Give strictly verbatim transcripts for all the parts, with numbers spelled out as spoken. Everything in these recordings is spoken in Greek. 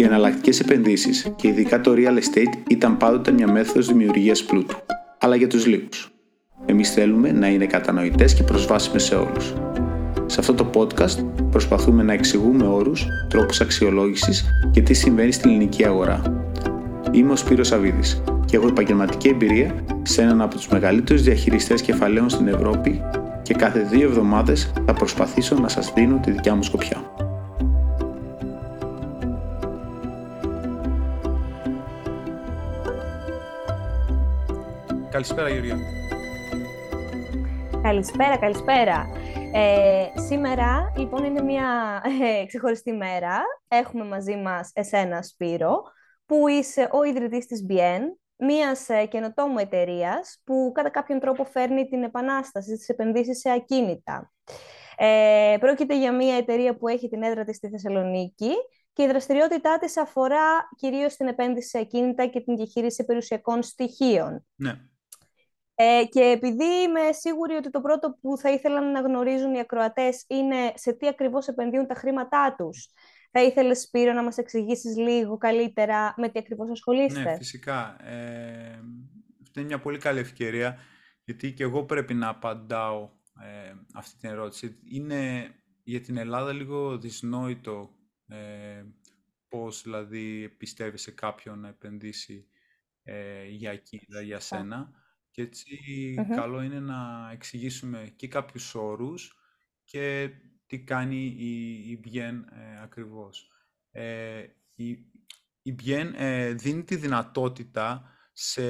Οι εναλλακτικές επενδύσεις και ειδικά το real estate ήταν πάντοτε μια μέθοδος δημιουργίας πλούτου, αλλά για τους λίγους. Εμείς θέλουμε να είναι κατανοητές και προσβάσιμες σε όλους. Σε αυτό το podcast προσπαθούμε να εξηγούμε όρους, τρόπους αξιολόγησης και τι συμβαίνει στην ελληνική αγορά. Είμαι ο Σπύρος Αβίδης και έχω επαγγελματική εμπειρία σε έναν από τους μεγαλύτερους διαχειριστές κεφαλαίων στην Ευρώπη και κάθε δύο εβδομάδες θα προσπαθήσω να σας δίνω τη δικιά μου σκοπιά. Καλησπέρα, Γεωργία. Καλησπέρα, καλησπέρα. Ε, σήμερα, λοιπόν, είναι μια ε, ξεχωριστή μέρα. Έχουμε μαζί μας εσένα, Σπύρο, που είσαι ο ιδρυτής της BIEN, μιας ε, καινοτόμου εταιρείας που κατά κάποιον τρόπο φέρνει την επανάσταση στις επενδύσεις σε ακίνητα. Ε, πρόκειται για μια εταιρεία που έχει την έδρα της στη Θεσσαλονίκη και η δραστηριότητά της αφορά κυρίως την επένδυση σε ακίνητα και την διαχείριση περιουσιακών στοιχείων. Ναι. Ε, και επειδή είμαι σίγουρη ότι το πρώτο που θα ήθελαν να γνωρίζουν οι ακροατές είναι σε τι ακριβώς επενδύουν τα χρήματά τους, θα ήθελες, Σπύρο, να μας εξηγήσεις λίγο καλύτερα με τι ακριβώς ασχολείστε? Ναι, φυσικά. Ε, αυτή είναι μια πολύ καλή ευκαιρία, γιατί και εγώ πρέπει να απαντάω ε, αυτή την ερώτηση. Είναι για την Ελλάδα λίγο δυσνόητο ε, πώς δηλαδή πιστεύεις σε κάποιον να επενδύσει ε, για εκείνα, για σένα. Και έτσι mm-hmm. καλό είναι να εξηγήσουμε και κάποιους όρους και τι κάνει η, η BIEN ε, ακριβώς. Ε, η, η BIEN ε, δίνει τη δυνατότητα σε,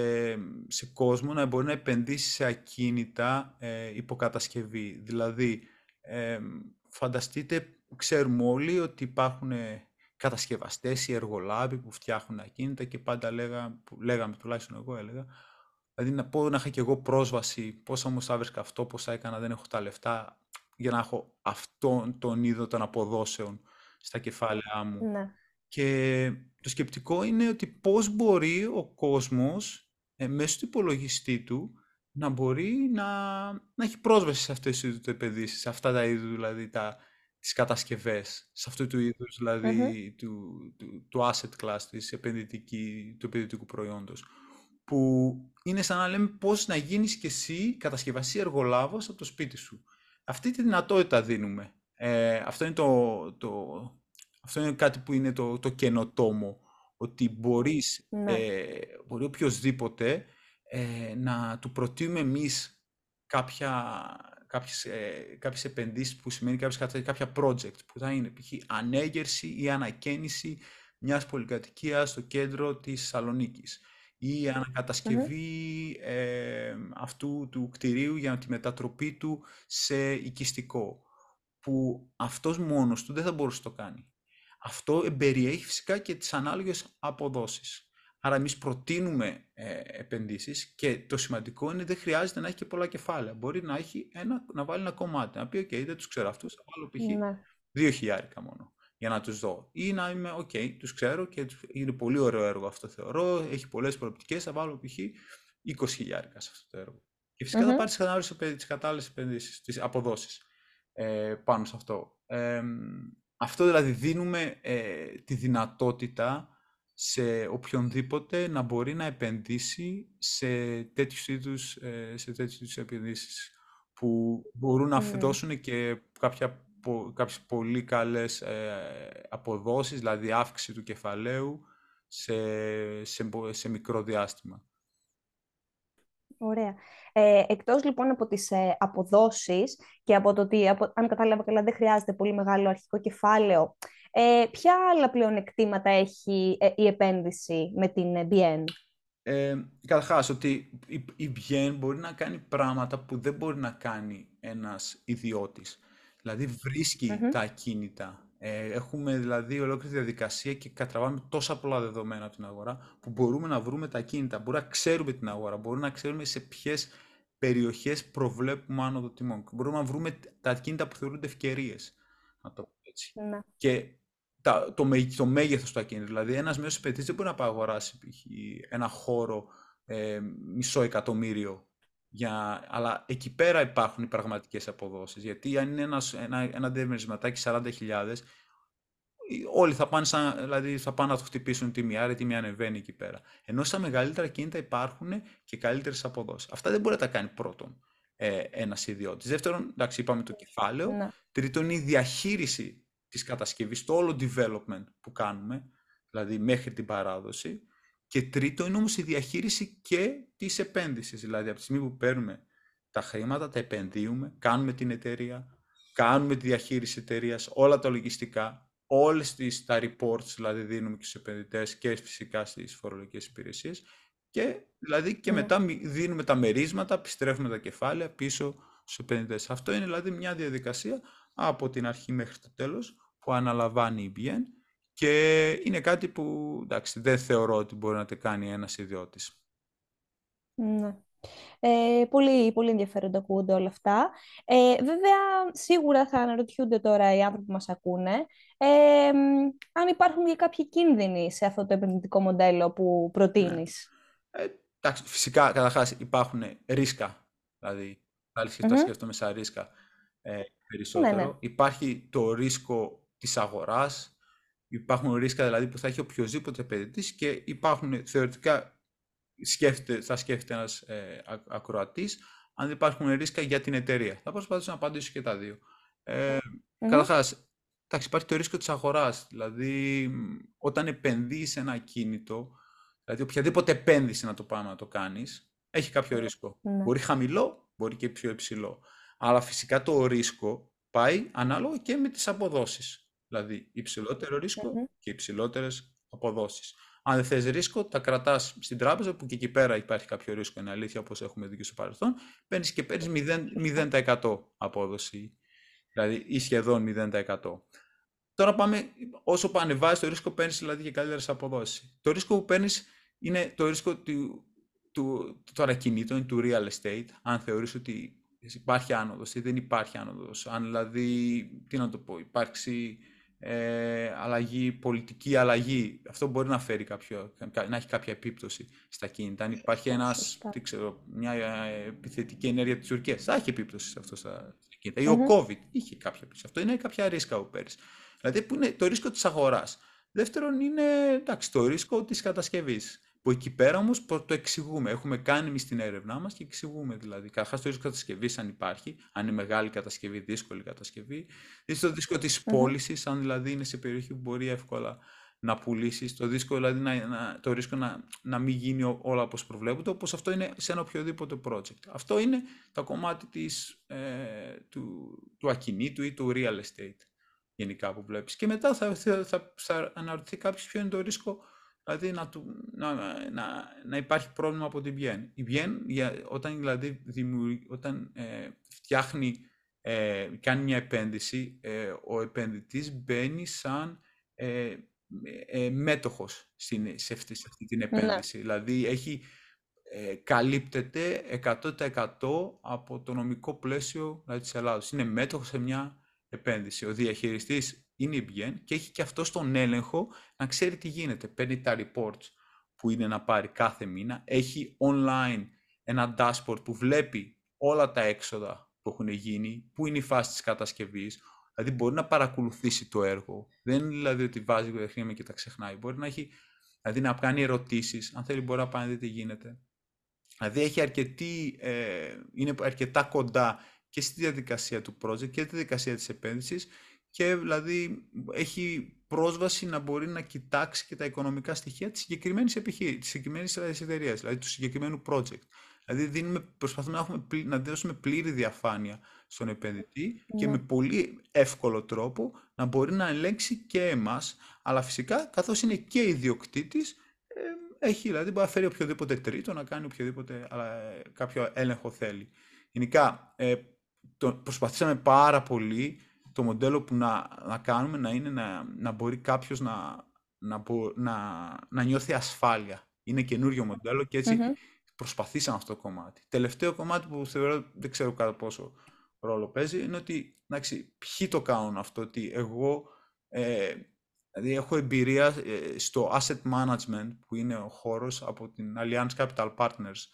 σε κόσμο να μπορεί να επενδύσει σε ακίνητα ε, υποκατασκευή. Δηλαδή, ε, φανταστείτε, ξέρουμε όλοι ότι υπάρχουν κατασκευαστές ή εργολάβοι που φτιάχνουν ακίνητα και πάντα λέγα, που λέγαμε, τουλάχιστον εγώ έλεγα, δηλαδή να πω να είχα και εγώ πρόσβαση, πόσα όμως θα βρίσκα αυτό, πόσα έκανα, δεν έχω τα λεφτά, για να έχω αυτόν τον είδο των αποδόσεων στα κεφάλαιά μου. Ναι. Και το σκεπτικό είναι ότι πώς μπορεί ο κόσμος ε, μέσω του υπολογιστή του να μπορεί να, να έχει πρόσβαση σε αυτές τις επενδύσεις, σε αυτά τα είδη, δηλαδή τα, τις κατασκευές, σε αυτού του είδους δηλαδή, mm-hmm. του, του, του asset class, της επενδυτική, του επενδυτικού προϊόντος, που είναι σαν να λέμε πώς να γίνεις και εσύ κατασκευαστή εργολάβος από το σπίτι σου. Αυτή τη δυνατότητα δίνουμε. Ε, αυτό, είναι το, το, αυτό είναι κάτι που είναι το, το καινοτόμο, ότι μπορείς, ναι. ε, μπορεί οποιοςδήποτε ε, να του προτείνουμε εμείς κάποια, κάποιες, ε, κάποιες επενδύσεις, που σημαίνει κάποιες, κάποια project, που θα είναι π.χ. ανέγερση ή ανακαίνιση μιας πολυκατοικίας στο κέντρο της Θεσσαλονίκης, ή ανακατασκευή mm-hmm. ε, αυτού του κτηρίου για τη μετατροπή του σε οικιστικό, που αυτός μόνος του δεν θα μπορούσε να το κάνει. Αυτό εμπεριέχει φυσικά και τις ανάλογες αποδόσεις. Άρα εμείς προτείνουμε ε, επενδύσεις και το σημαντικό είναι δεν χρειάζεται να έχει και πολλά κεφάλαια. Μπορεί να, έχει ένα, να βάλει ένα κομμάτι, να πει «ΟΚ, okay, δεν τους ξέρω αυτούς, θα βάλω π.χ. Mm-hmm. δύο χιλιάρικα μόνο». Για να τους δω. Ή να είμαι, οκ, okay, τους ξέρω και είναι πολύ ωραίο έργο αυτό θεωρώ, έχει πολλές προοπτικές, θα βάλω π.χ. είκοσι χιλιάδες σε αυτό το έργο. Και φυσικά mm-hmm. θα πάρει τις κατάλληλες επενδύσεις, τις αποδόσεις ε, πάνω σε αυτό. Ε, αυτό δηλαδή δίνουμε ε, τη δυνατότητα σε οποιονδήποτε να μπορεί να επενδύσει σε τέτοιους είδους ε, επενδύσεις που μπορούν να mm-hmm. δώσουν και κάποια κάποιες πολύ καλές ε, αποδόσεις, δηλαδή αύξηση του κεφαλαίου σε, σε, σε μικρό διάστημα. Ωραία. Ε, εκτός λοιπόν από τις ε, αποδόσεις και από το ότι, από, αν κατάλαβα καλά, δεν χρειάζεται πολύ μεγάλο αρχικό κεφάλαιο, ε, ποια άλλα πλεονεκτήματα έχει ε, η επένδυση με την ε, BIEN? Ε, Καταρχάς, ότι η, η BIEN μπορεί να κάνει πράγματα που δεν μπορεί να κάνει ένας ιδιώτης. Δηλαδή βρίσκει mm-hmm. τα ακίνητα. Ε, έχουμε δηλαδή ολόκληρη διαδικασία και κατραβάμε τόσα πολλά δεδομένα από την αγορά που μπορούμε να βρούμε τα ακίνητα. Μπορούμε να ξέρουμε την αγορά, μπορούμε να ξέρουμε σε ποιες περιοχές προβλέπουμε άνοδο τιμών. Μπορούμε να βρούμε τα ακίνητα που θεωρούνται ευκαιρίες. Να το πω έτσι. Mm-hmm. Και τα, το, το μέγεθος του ακίνητου. Δηλαδή, ένας μέσος επενδυτής δεν μπορεί να πάει αγοράσει ένα χώρο ε, μισό εκατομμύριο. Για... Αλλά εκεί πέρα υπάρχουν οι πραγματικές αποδόσεις. Γιατί αν είναι ένας, ένα, ένα δευτερισματάκι σαράντα χιλιάδες, όλοι θα πάνε, σαν, δηλαδή θα πάνε να το χτυπήσουν τι μία, άρα τι μία ανεβαίνει εκεί πέρα. Ενώ στα μεγαλύτερα κίνητα υπάρχουν και καλύτερες αποδόσεις. Αυτά δεν μπορεί να τα κάνει πρώτον ε, ένας ιδιώτης. Δεύτερον, εντάξει, είπαμε το κεφάλαιο. Ναι. Τρίτον, η διαχείριση της κατασκευής, το όλο development που κάνουμε, δηλαδή μέχρι την παράδοση. Και τρίτο είναι όμως η διαχείριση και της επένδυσης. Δηλαδή, από τη στιγμή που παίρνουμε τα χρήματα, τα επενδύουμε, κάνουμε την εταιρεία, κάνουμε τη διαχείριση εταιρείας, όλα τα λογιστικά, όλες τις, τα reports, δηλαδή δίνουμε και στους επενδυτές και φυσικά στις φορολογικές υπηρεσίες. Και, δηλαδή, και mm. μετά δίνουμε τα μερίσματα, επιστρέφουμε τα κεφάλαια πίσω στους επενδυτές. Αυτό είναι δηλαδή μια διαδικασία από την αρχή μέχρι το τέλος που αναλαμβάνει η μπιεν. Και είναι κάτι που, εντάξει, δεν θεωρώ ότι μπορεί να το κάνει ένας ιδιώτης. Ναι. Ε, πολύ, πολύ ενδιαφέροντα ακούγονται όλα αυτά. Ε, βέβαια, σίγουρα θα αναρωτιούνται τώρα οι άνθρωποι που μας ακούνε ε, ε, αν υπάρχουν και κάποιοι κίνδυνοι σε αυτό το επενδυτικό μοντέλο που προτείνεις. Ναι. Ε, εντάξει, φυσικά, καταρχάς, υπάρχουν ρίσκα. Δηλαδή, θα mm-hmm. σκέφτομαι σαν ρίσκα ε, περισσότερο. Ναι, ναι. Υπάρχει το ρίσκο της αγοράς. Υπάρχουν ρίσκα δηλαδή που θα έχει οποιοδήποτε επενδυτής και υπάρχουν θεωρητικά, σκέφτε, θα σκέφτεται ένας ε, ακροατής, αν δεν υπάρχουν ρίσκα για την εταιρεία. Θα προσπαθήσω να απαντήσω και τα δύο. Ε, mm-hmm. Καταρχάς, εντάξει, υπάρχει το ρίσκο της αγοράς. Δηλαδή, όταν επενδύεις ένα κίνητο, δηλαδή οποιαδήποτε επένδυση να το πάμε να το κάνεις, έχει κάποιο ρίσκο. Mm-hmm. Μπορεί χαμηλό, μπορεί και πιο υψηλό. Αλλά φυσικά το ρίσκο πάει ανάλογα και με τις αποδόσεις. Δηλαδή, υψηλότερο ρίσκο mm-hmm. και υψηλότερες αποδόσεις. Αν δεν θες ρίσκο, τα κρατάς στην τράπεζα, που και εκεί πέρα υπάρχει κάποιο ρίσκο, είναι αλήθεια, όπως έχουμε δει και στο παρελθόν. Παίρνεις και παίρνεις μηδέν τοις εκατό απόδοση, δηλαδή ή σχεδόν μηδέν τοις εκατό. Τώρα πάμε, όσο ανεβάζεις το ρίσκο, παίρνεις δηλαδή και καλύτερες αποδόσεις. Το ρίσκο που παίρνεις είναι το ρίσκο του, του, τώρα κινήτων, του real estate, αν θεωρείς ότι υπάρχει άνοδος ή δεν υπάρχει άνοδος. Αν δηλαδή, τι να το πω, υπάρξει. Ε, αλλαγή, πολιτική αλλαγή. Αυτό μπορεί να φέρει κάποιο, να έχει κάποια επίπτωση στα κίνητα. Αν υπάρχει ένας, τι ξέρω, μια επιθετική ενέργεια της Τουρκίας, θα έχει επίπτωση σε αυτό στα κίνητα. Ή mm-hmm. ο COVID είχε κάποια επίπτωση. Αυτό είναι κάποια ρίσκα που παίρνεις. Δηλαδή, που είναι το ρίσκο της αγοράς. Δεύτερον, είναι εντάξει, το ρίσκο της κατασκευής. Που εκεί πέρα όμως το εξηγούμε. Έχουμε κάνει εμείς την έρευνά μας και εξηγούμε δηλαδή. Καταρχάς το ρίσκο κατασκευής, αν υπάρχει, αν είναι μεγάλη κατασκευή, δύσκολη κατασκευή. Ίσως το ρίσκο της mm-hmm. πώλησης, αν δηλαδή είναι σε περιοχή που μπορεί εύκολα να πουλήσεις. Το ρίσκο δηλαδή να, να, το ρίσκο να, να μην γίνει όλα όπως προβλέπονται, όπως αυτό είναι σε ένα οποιοδήποτε project. Αυτό είναι το κομμάτι της, ε, του, του ακινήτου ή του real estate γενικά που βλέπεις. Και μετά θα, θα, θα, θα αναρωτηθεί κάποιος ποιο είναι το ρίσκο. Δηλαδή να, του, να, να, να υπάρχει πρόβλημα από την μπιεν. Η μπιεν όταν, δηλαδή, δημιουργεί, όταν ε, φτιάχνει, ε, κάνει μια επένδυση, ε, ο επενδυτής μπαίνει σαν ε, ε, μέτοχος στην, σε, αυτή, σε αυτή την επένδυση. Ναι. Δηλαδή έχει, ε, καλύπτεται εκατό τοις εκατό από το νομικό πλαίσιο δηλαδή, της Ελλάδος. Είναι μέτοχος σε μια επένδυση. Ο διαχειριστής είναι η μπιεν και έχει και αυτό τον έλεγχο να ξέρει τι γίνεται. Παίρνει τα reports που είναι να πάρει κάθε μήνα. Έχει online ένα dashboard που βλέπει όλα τα έξοδα που έχουν γίνει, που είναι η φάση της κατασκευής. Δηλαδή μπορεί να παρακολουθήσει το έργο. Δεν είναι δηλαδή ότι βάζει χρήματα και τα ξεχνάει. Μπορεί να, έχει, δηλαδή να κάνει ερωτήσεις. Αν θέλει μπορεί να πάει να δει τι γίνεται. Δηλαδή έχει αρκετή, ε, είναι αρκετά κοντά και στη διαδικασία του project και στη διαδικασία της επένδυσης. Και δηλαδή έχει πρόσβαση να μπορεί να κοιτάξει και τα οικονομικά στοιχεία της συγκεκριμένης επιχείρησης, της συγκεκριμένης εταιρείας, δηλαδή του συγκεκριμένου project. Δηλαδή δίνουμε, προσπαθούμε να, έχουμε, να δώσουμε πλήρη διαφάνεια στον επενδυτή yeah. και με πολύ εύκολο τρόπο να μπορεί να ελέγξει και εμάς, αλλά φυσικά καθώς είναι και ιδιοκτήτης, ε, έχει, δηλαδή μπορεί να φέρει οποιοδήποτε τρίτο, να κάνει οποιοδήποτε, ε, κάποιο έλεγχο θέλει. Γενικά ε, το, προσπαθήσαμε πάρα πολύ το μοντέλο που να, να κάνουμε να είναι να, να μπορεί κάποιος να, να, να, να νιώθει ασφάλεια. Είναι καινούριο μοντέλο και έτσι mm-hmm. προσπαθήσαμε αυτό το κομμάτι. Τελευταίο κομμάτι που θεωρώ, δεν ξέρω κατά πόσο ρόλο παίζει, είναι ότι εντάξει, ποιοι το κάνουν αυτό, ότι εγώ ε, δηλαδή έχω εμπειρία ε, στο asset management, που είναι ο χώρος από την Alliance Capital Partners,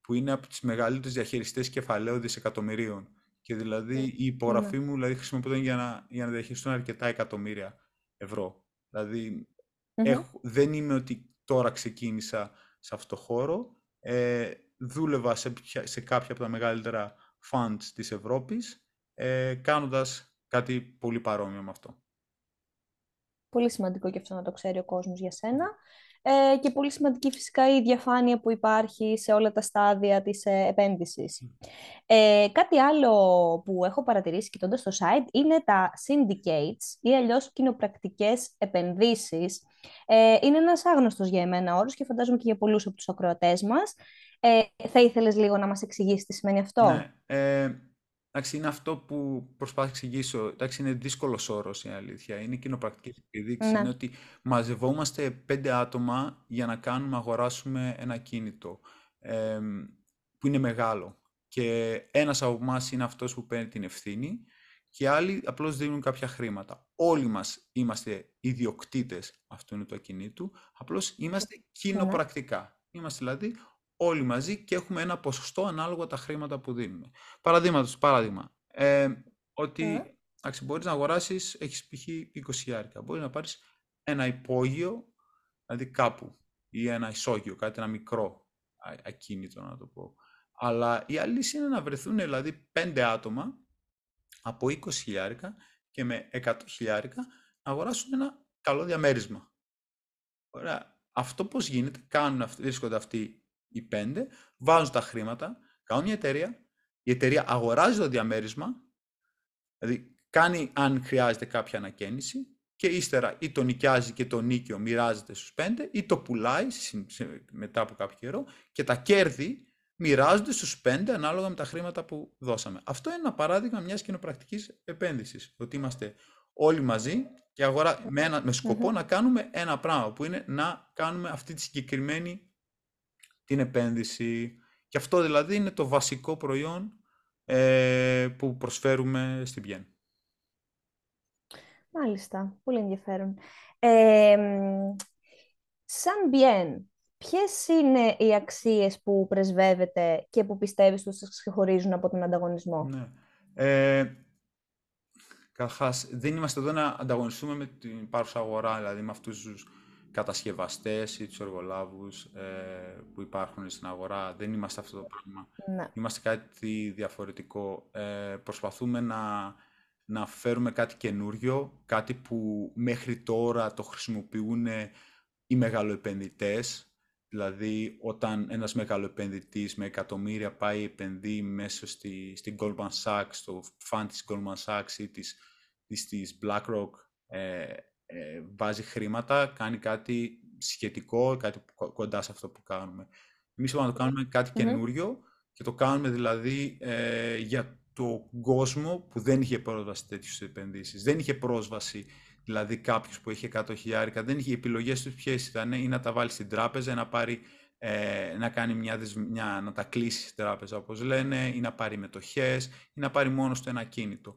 που είναι από τις μεγαλύτερες διαχειριστές κεφαλαίου δισεκατομμυρίων. Και δηλαδή η υπογραφή mm. μου δηλαδή, χρησιμοποιούνται για να, για να διαχειριστούν αρκετά εκατομμύρια ευρώ. Δηλαδή, mm-hmm. έχ, δεν είμαι ότι τώρα ξεκίνησα σε αυτό το χώρο. Ε, δούλευα σε, σε κάποια από τα μεγαλύτερα funds της Ευρώπης, ε, κάνοντας κάτι πολύ παρόμοιο με αυτό. Πολύ σημαντικό και αυτό να το ξέρει ο κόσμος για σένα. Ε, και πολύ σημαντική φυσικά η διαφάνεια που υπάρχει σε όλα τα στάδια της ε, επένδυσης. Ε, κάτι άλλο που έχω παρατηρήσει κοιτώντας το site είναι τα syndicates ή αλλιώς κοινοπρακτικές επενδύσεις. Ε, είναι ένας άγνωστος για εμένα όρος και φαντάζομαι και για πολλούς από τους ακροατές μας. Ε, θα ήθελες λίγο να μας εξηγήσεις τι σημαίνει αυτό? Ναι, ε, εντάξει, είναι αυτό που προσπάθησα να εξηγήσω. Εντάξει, είναι δύσκολος όρος η αλήθεια. Είναι κοινοπρακτική επιδείξη. Ναι. Είναι ότι μαζευόμαστε πέντε άτομα για να κάνουμε, αγοράσουμε ένα κίνητο ε, που είναι μεγάλο. Και ένας από εμάς είναι αυτός που παίρνει την ευθύνη και άλλοι απλώς δίνουν κάποια χρήματα. Όλοι μας είμαστε ιδιοκτήτες αυτού του ακινήτου, απλώς είμαστε κοινοπρακτικά. Είμαστε δηλαδή όλοι μαζί και έχουμε ένα ποσοστό ανάλογα τα χρήματα που δίνουμε. Παραδείγματος, παράδειγμα, ε, ότι yeah. μπορείς να αγοράσεις, έχεις π.χ. είκοσι χιλιάρικα, μπορείς να πάρεις ένα υπόγειο, δηλαδή κάπου, ή ένα ισόγειο, κάτι, ένα μικρό ακίνητο να το πω. Αλλά η άλλη λύση είναι να βρεθούν δηλαδή πέντε άτομα από είκοσι χιλιάρικα και με εκατό χιλιάρικα να αγοράσουν ένα καλό διαμέρισμα. Ωραία. Αυτό πώς γίνεται? Κάνουν, βρίσκονται αυτοί οι πέντε, βάζουν τα χρήματα, κάνουν μια εταιρεία, η εταιρεία αγοράζει το διαμέρισμα, δηλαδή κάνει αν χρειάζεται κάποια ανακαίνιση και ύστερα ή το νοικιάζει και το νίκιο μοιράζεται στους πέντε ή το πουλάει μετά από κάποιο καιρό και τα κέρδη μοιράζονται στους πέντε ανάλογα με τα χρήματα που δώσαμε. Αυτό είναι ένα παράδειγμα μιας κοινοπρακτικής επένδυσης, ότι είμαστε όλοι μαζί και αγορά, με, ένα, με σκοπό mm-hmm. να κάνουμε ένα πράγμα που είναι να κάνουμε αυτή τη συγκεκριμένη την επένδυση. Και αυτό δηλαδή είναι το βασικό προϊόν ε, που προσφέρουμε στην BIEN. Μάλιστα, πολύ ενδιαφέρον. Ε, σαν BIEN, ποιες είναι οι αξίες που πρεσβεύετε και που πιστεύεις ότι σας ξεχωρίζουν από τον ανταγωνισμό? Ναι. Ε, καθώς δεν είμαστε εδώ να ανταγωνιστούμε με την υπάρχουσα αγορά, δηλαδή με αυτούς τους κατασκευαστές ή τους εργολάβους ε, που υπάρχουν στην αγορά. Δεν είμαστε αυτό το πράγμα. Ναι. Είμαστε κάτι διαφορετικό. Ε, προσπαθούμε να, να φέρουμε κάτι καινούριο, κάτι που μέχρι τώρα το χρησιμοποιούν οι μεγαλοεπενδυτές. Δηλαδή, όταν ένας μεγαλοεπενδυτής με εκατομμύρια πάει επενδύει μέσα στη, στη Goldman Sachs, στο fund της Goldman Sachs ή της, της, της BlackRock, ε, Ε, βάζει χρήματα, κάνει κάτι σχετικό, κάτι κοντά σε αυτό που κάνουμε. Εμείς είπαμε να το κάνουμε κάτι mm-hmm. καινούριο και το κάνουμε δηλαδή ε, για τον κόσμο που δεν είχε πρόσβαση σε τέτοιες επενδύσεις. Δεν είχε πρόσβαση, δηλαδή κάποιος που είχε εκατό χιλιάρικα, δεν είχε επιλογές του ποιες ήταν, ή να τα βάλει στην τράπεζα, ή να, πάρει, ε, να, κάνει μια, μια, να τα κλείσει στην τράπεζα όπως λένε, ή να πάρει μετοχές, ή να πάρει μόνο στο ένα κίνητο.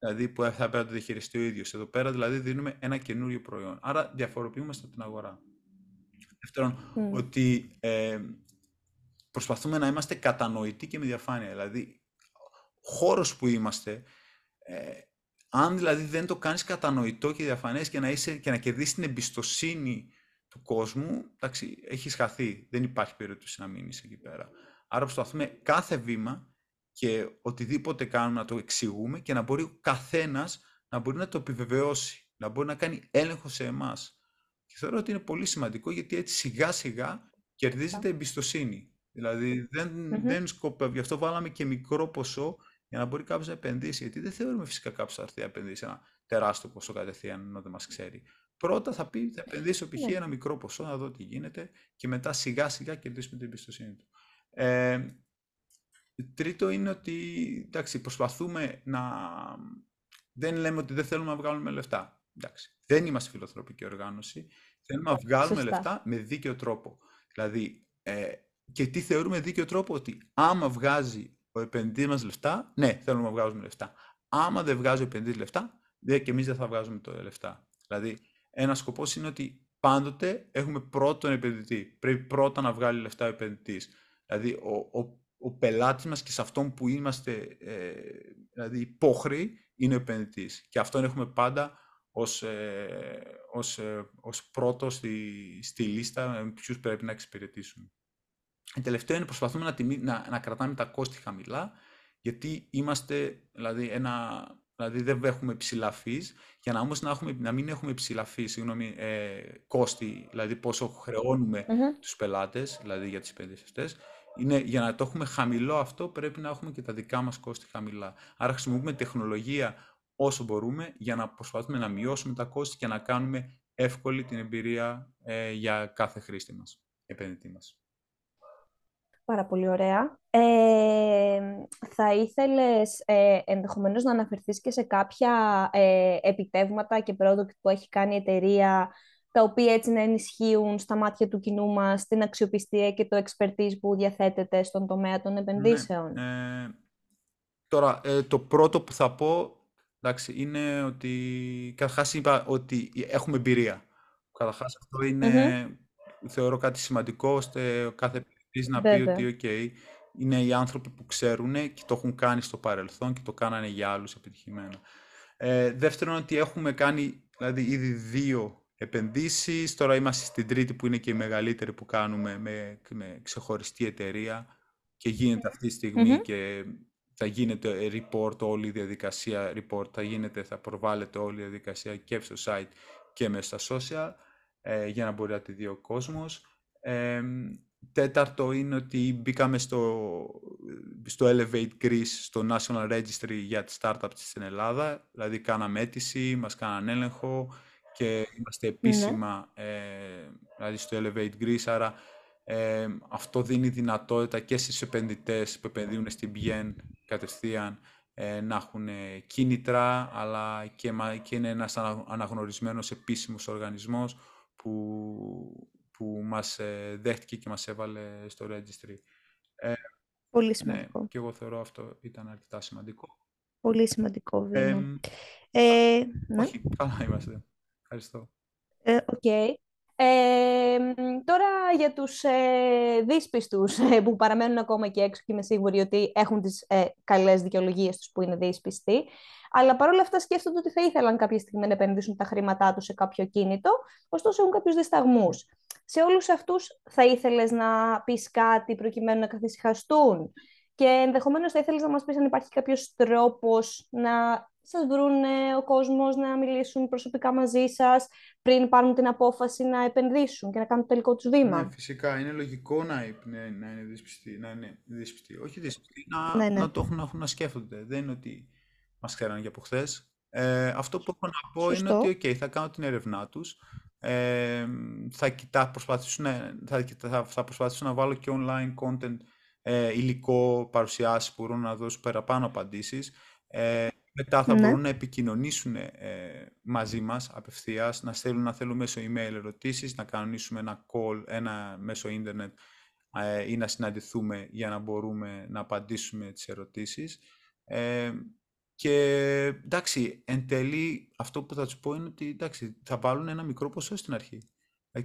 Δηλαδή που θα πρέπει να το διαχειριστεί ο ίδιος. Εδώ πέρα δηλαδή δίνουμε ένα καινούριο προϊόν. Άρα διαφοροποιούμαστε από την αγορά. Δεύτερον, mm. ότι ε, προσπαθούμε να είμαστε κατανοητοί και με διαφάνεια. Δηλαδή, χώρος που είμαστε, ε, αν δηλαδή δεν το κάνεις κατανοητό και διαφανές και να, είσαι, και να κερδίσεις την εμπιστοσύνη του κόσμου, εντάξει, έχεις χαθεί. Δεν υπάρχει περίπτωση να μείνεις εκεί πέρα. Άρα προσπαθούμε κάθε βήμα και οτιδήποτε κάνουμε να το εξηγούμε και να μπορεί ο καθένας να μπορεί να το επιβεβαιώσει, να μπορεί να κάνει έλεγχο σε εμάς. Και θεωρώ ότι είναι πολύ σημαντικό γιατί έτσι σιγά σιγά κερδίζεται εμπιστοσύνη. Δηλαδή δεν, mm-hmm. δεν σκοπεύει. Γι' αυτό βάλαμε και μικρό ποσό για να μπορεί κάποιος να επενδύσει. Γιατί δεν θεωρούμε φυσικά κάποιος θα έρθει να επενδύσει ένα τεράστιο ποσό κατευθείαν ενώ δεν μας ξέρει. Πρώτα θα πει θα επενδύσει π.χ. yeah. ένα μικρό ποσό, να δω τι γίνεται και μετά σιγά σιγά κερδίσουμε την εμπιστοσύνη του. Ε, Τρίτο είναι ότι εντάξει, προσπαθούμε να... Δεν λέμε ότι δεν θέλουμε να βγάλουμε λεφτά. Εντάξει, δεν είμαστε φιλοθροπική οργάνωση. Θέλουμε να βγάλουμε Σωστά. λεφτά με δίκαιο τρόπο. Δηλαδή, ε, και τι θεωρούμε δίκαιο τρόπο? Ότι άμα βγάζει ο επενδυτής μας λεφτά, ναι, θέλουμε να βγάζουμε λεφτά. Άμα δεν βγάζει ο επενδυτής λεφτά, δε, και εμείς δεν θα βγάζουμε το λεφτά. Δηλαδή, ένας σκοπός είναι ότι πάντοτε έχουμε πρώτον τον επενδυτή. Πρέπει πρώτα να βγάλει λεφτά ο επενδυτής. Δηλαδή, ο, ο ο πελάτης μας και σε αυτόν που είμαστε ε, δηλαδή υπόχρεοι είναι ο επενδυτής. Και αυτόν έχουμε πάντα ως, ως, ως πρώτο στη, στη λίστα ποιους πρέπει να εξυπηρετήσουν. Η τελευταία είναι προσπαθούμε να, τιμή, να, να κρατάμε τα κόστη χαμηλά, γιατί είμαστε, δηλαδή, ένα, δηλαδή δεν έχουμε ψηλά fees, για να όμως να, έχουμε, να μην έχουμε ψηλά fees, συγγνώμη, ε, κόστη, δηλαδή πόσο χρεώνουμε mm-hmm. τους πελάτες, δηλαδή για τις επενδύσεις αυτές, είναι, για να το έχουμε χαμηλό αυτό πρέπει να έχουμε και τα δικά μας κόστη χαμηλά. Άρα χρησιμοποιούμε τεχνολογία όσο μπορούμε για να προσπαθούμε να μειώσουμε τα κόστη και να κάνουμε εύκολη την εμπειρία ε, για κάθε χρήστη μας, επενδυτή μας. Πάρα πολύ ωραία. Ε, θα ήθελες ε, ενδεχομένως να αναφερθείς και σε κάποια ε, επιτεύγματα και product που έχει κάνει η εταιρεία, τα οποία έτσι να ενισχύουν στα μάτια του κοινού μας την αξιοπιστία και το expertise που διαθέτεται στον τομέα των επενδύσεων. Ναι. Ε, τώρα, ε, το πρώτο που θα πω, εντάξει, είναι ότι καταρχάς είπα ότι έχουμε εμπειρία. Καταρχάς αυτό είναι, mm-hmm. θεωρώ κάτι σημαντικό, ώστε ο κάθε επενδυτής να Βέβαια. πει ότι okay, είναι οι άνθρωποι που ξέρουν και το έχουν κάνει στο παρελθόν και το κάνανε για άλλους επιτυχημένα. Ε, δεύτερον, ότι έχουμε κάνει δηλαδή, ήδη δύο επενδύσεις. Τώρα είμαστε στην τρίτη που είναι και η μεγαλύτερη που κάνουμε με, με ξεχωριστή εταιρεία και γίνεται αυτή τη στιγμή mm-hmm. και θα γίνεται report όλη η διαδικασία, report, θα, γίνεται, θα προβάλλεται όλη η διαδικασία και στο site και μέσα στα social ε, για να μπορεί να τη δει ο κόσμος. Ε, τέταρτο είναι ότι μπήκαμε στο, στο Elevate Greece, στο National Registry για τις startups στην Ελλάδα, δηλαδή κάναμε αίτηση, μας κάναν έλεγχο και είμαστε επίσημα ναι. ε, δηλαδή στο Elevate Greece, άρα ε, αυτό δίνει δυνατότητα και στις επενδυτές που επενδύουν στην BIEN κατευθείαν ε, να έχουν κίνητρα, αλλά και, και είναι ένας αναγνωρισμένος επίσημος οργανισμός που, που μας ε, δέχτηκε και μας έβαλε στο Registry. Ε, Πολύ σημαντικό. Ναι, και εγώ θεωρώ αυτό ήταν αρκετά σημαντικό. Πολύ σημαντικό βήμα. Ε, ε, ναι. Όχι, καλά είμαστε. Ευχαριστώ. Ε, okay. ε, τώρα για τους ε, δύσπιστους ε, που παραμένουν ακόμα και έξω και είμαι σίγουρη ότι έχουν τις ε, καλές δικαιολογίες τους που είναι δύσπιστοι, αλλά παρόλα αυτά σκέφτονται ότι θα ήθελαν κάποια στιγμή να επενδύσουν τα χρήματά τους σε κάποιο κίνητο, ωστόσο έχουν κάποιους δισταγμούς. Σε όλους αυτούς θα ήθελες να πεις κάτι προκειμένου να καθησυχαστούν και ενδεχομένως θα ήθελες να μας πεις αν υπάρχει κάποιος τρόπος να σας βρουν ε, ο κόσμος να μιλήσουν προσωπικά μαζί σας πριν πάρουν την απόφαση να επενδύσουν και να κάνουν το τελικό τους βήμα. Ναι, φυσικά. Είναι λογικό να, ναι, να είναι δύσπιστοι. Να είναι δύσπιστοι. Όχι δύσπιστοι, να, ναι, ναι. να το έχουν να, να σκέφτονται. Δεν είναι ότι μας ξέρανε για από χθες. Ε, αυτό που έχω να πω Σωστό. είναι ότι okay, θα κάνω την έρευνά τους. Ε, θα, κοιτά, προσπαθήσω να, θα, θα, θα προσπαθήσω να βάλω και online content, ε, υλικό, παρουσιάσεις που μπορούν να δώσουν παραπάνω απαντήσεις. Ε, Μετά θα ναι. μπορούν να επικοινωνήσουν ε, μαζί μας απευθείας, να στέλνουν να θέλουν μέσω email ερωτήσεις, να κανονίσουμε ένα call, ένα μέσω ίντερνετ ε, ή να συναντηθούμε για να μπορούμε να απαντήσουμε τις ερωτήσεις. Ε, και εντάξει, εν τέλει αυτό που θα τους πω είναι ότι εντάξει, θα βάλουν ένα μικρό ποσό στην αρχή.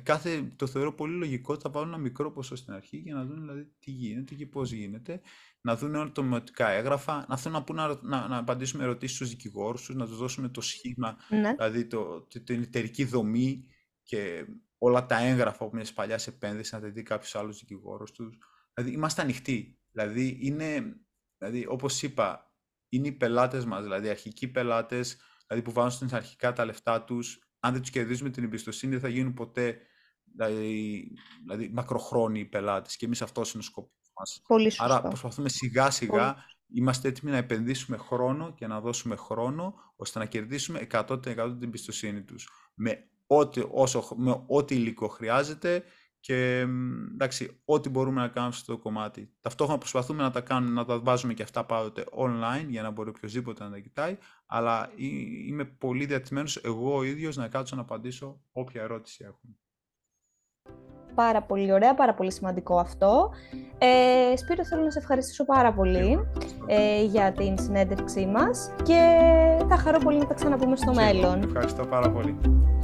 Κάθε, το θεωρώ πολύ λογικό, θα βάλουν ένα μικρό ποσό στην αρχή για να δουν δηλαδή, τι γίνεται και πώς γίνεται, να δουν όλα τα μειωτικά έγγραφα, να θέλουν να, πούν, να, να, να απαντήσουμε ερωτήσεις στους δικηγόρους τους, να τους δώσουμε το σχήμα, ναι. δηλαδή το, το, την εταιρική δομή και όλα τα έγγραφα από μιας παλιάς επένδυσης, να τα δει κάποιους άλλους δικηγόρους τους. Δηλαδή είμαστε ανοιχτοί. Δηλαδή, είναι, δηλαδή όπως είπα, είναι οι πελάτες μας, δηλαδή αρχικοί πελάτες δηλαδή, που βάζουν στην αρχικά τα λεφτά τους. Αν δεν τους κερδίζουμε την εμπιστοσύνη, δεν θα γίνουν ποτέ δηλαδή, δηλαδή, μακροχρόνιοι πελάτες. Και εμείς αυτός είναι ο σκοπός μας. Πολύ σωστό. Άρα προσπαθούμε σιγά-σιγά, είμαστε έτοιμοι να επενδύσουμε χρόνο και να δώσουμε χρόνο, ώστε να κερδίσουμε εκατό τοις εκατό την εμπιστοσύνη τους. Με ό,τι, όσο, με ό,τι υλικό χρειάζεται και εντάξει, ό,τι μπορούμε να κάνουμε στο κομμάτι. Ταυτόχρονα προσπαθούμε να τα, κάνουμε, να τα βάζουμε και αυτά πάντοτε online για να μπορεί οποιοδήποτε να τα κοιτάει, αλλά είμαι πολύ διατεθειμένος εγώ ο ίδιος να κάτσω να απαντήσω όποια ερώτηση έχουν. Πάρα πολύ ωραία, πάρα πολύ σημαντικό αυτό. Ε, Σπύρο, θέλω να σε ευχαριστήσω πάρα πολύ ε, για την συνέντευξή μας και θα χαρώ πολύ να τα ξαναπούμε στο μέλλον. Ευχαριστώ πάρα πολύ.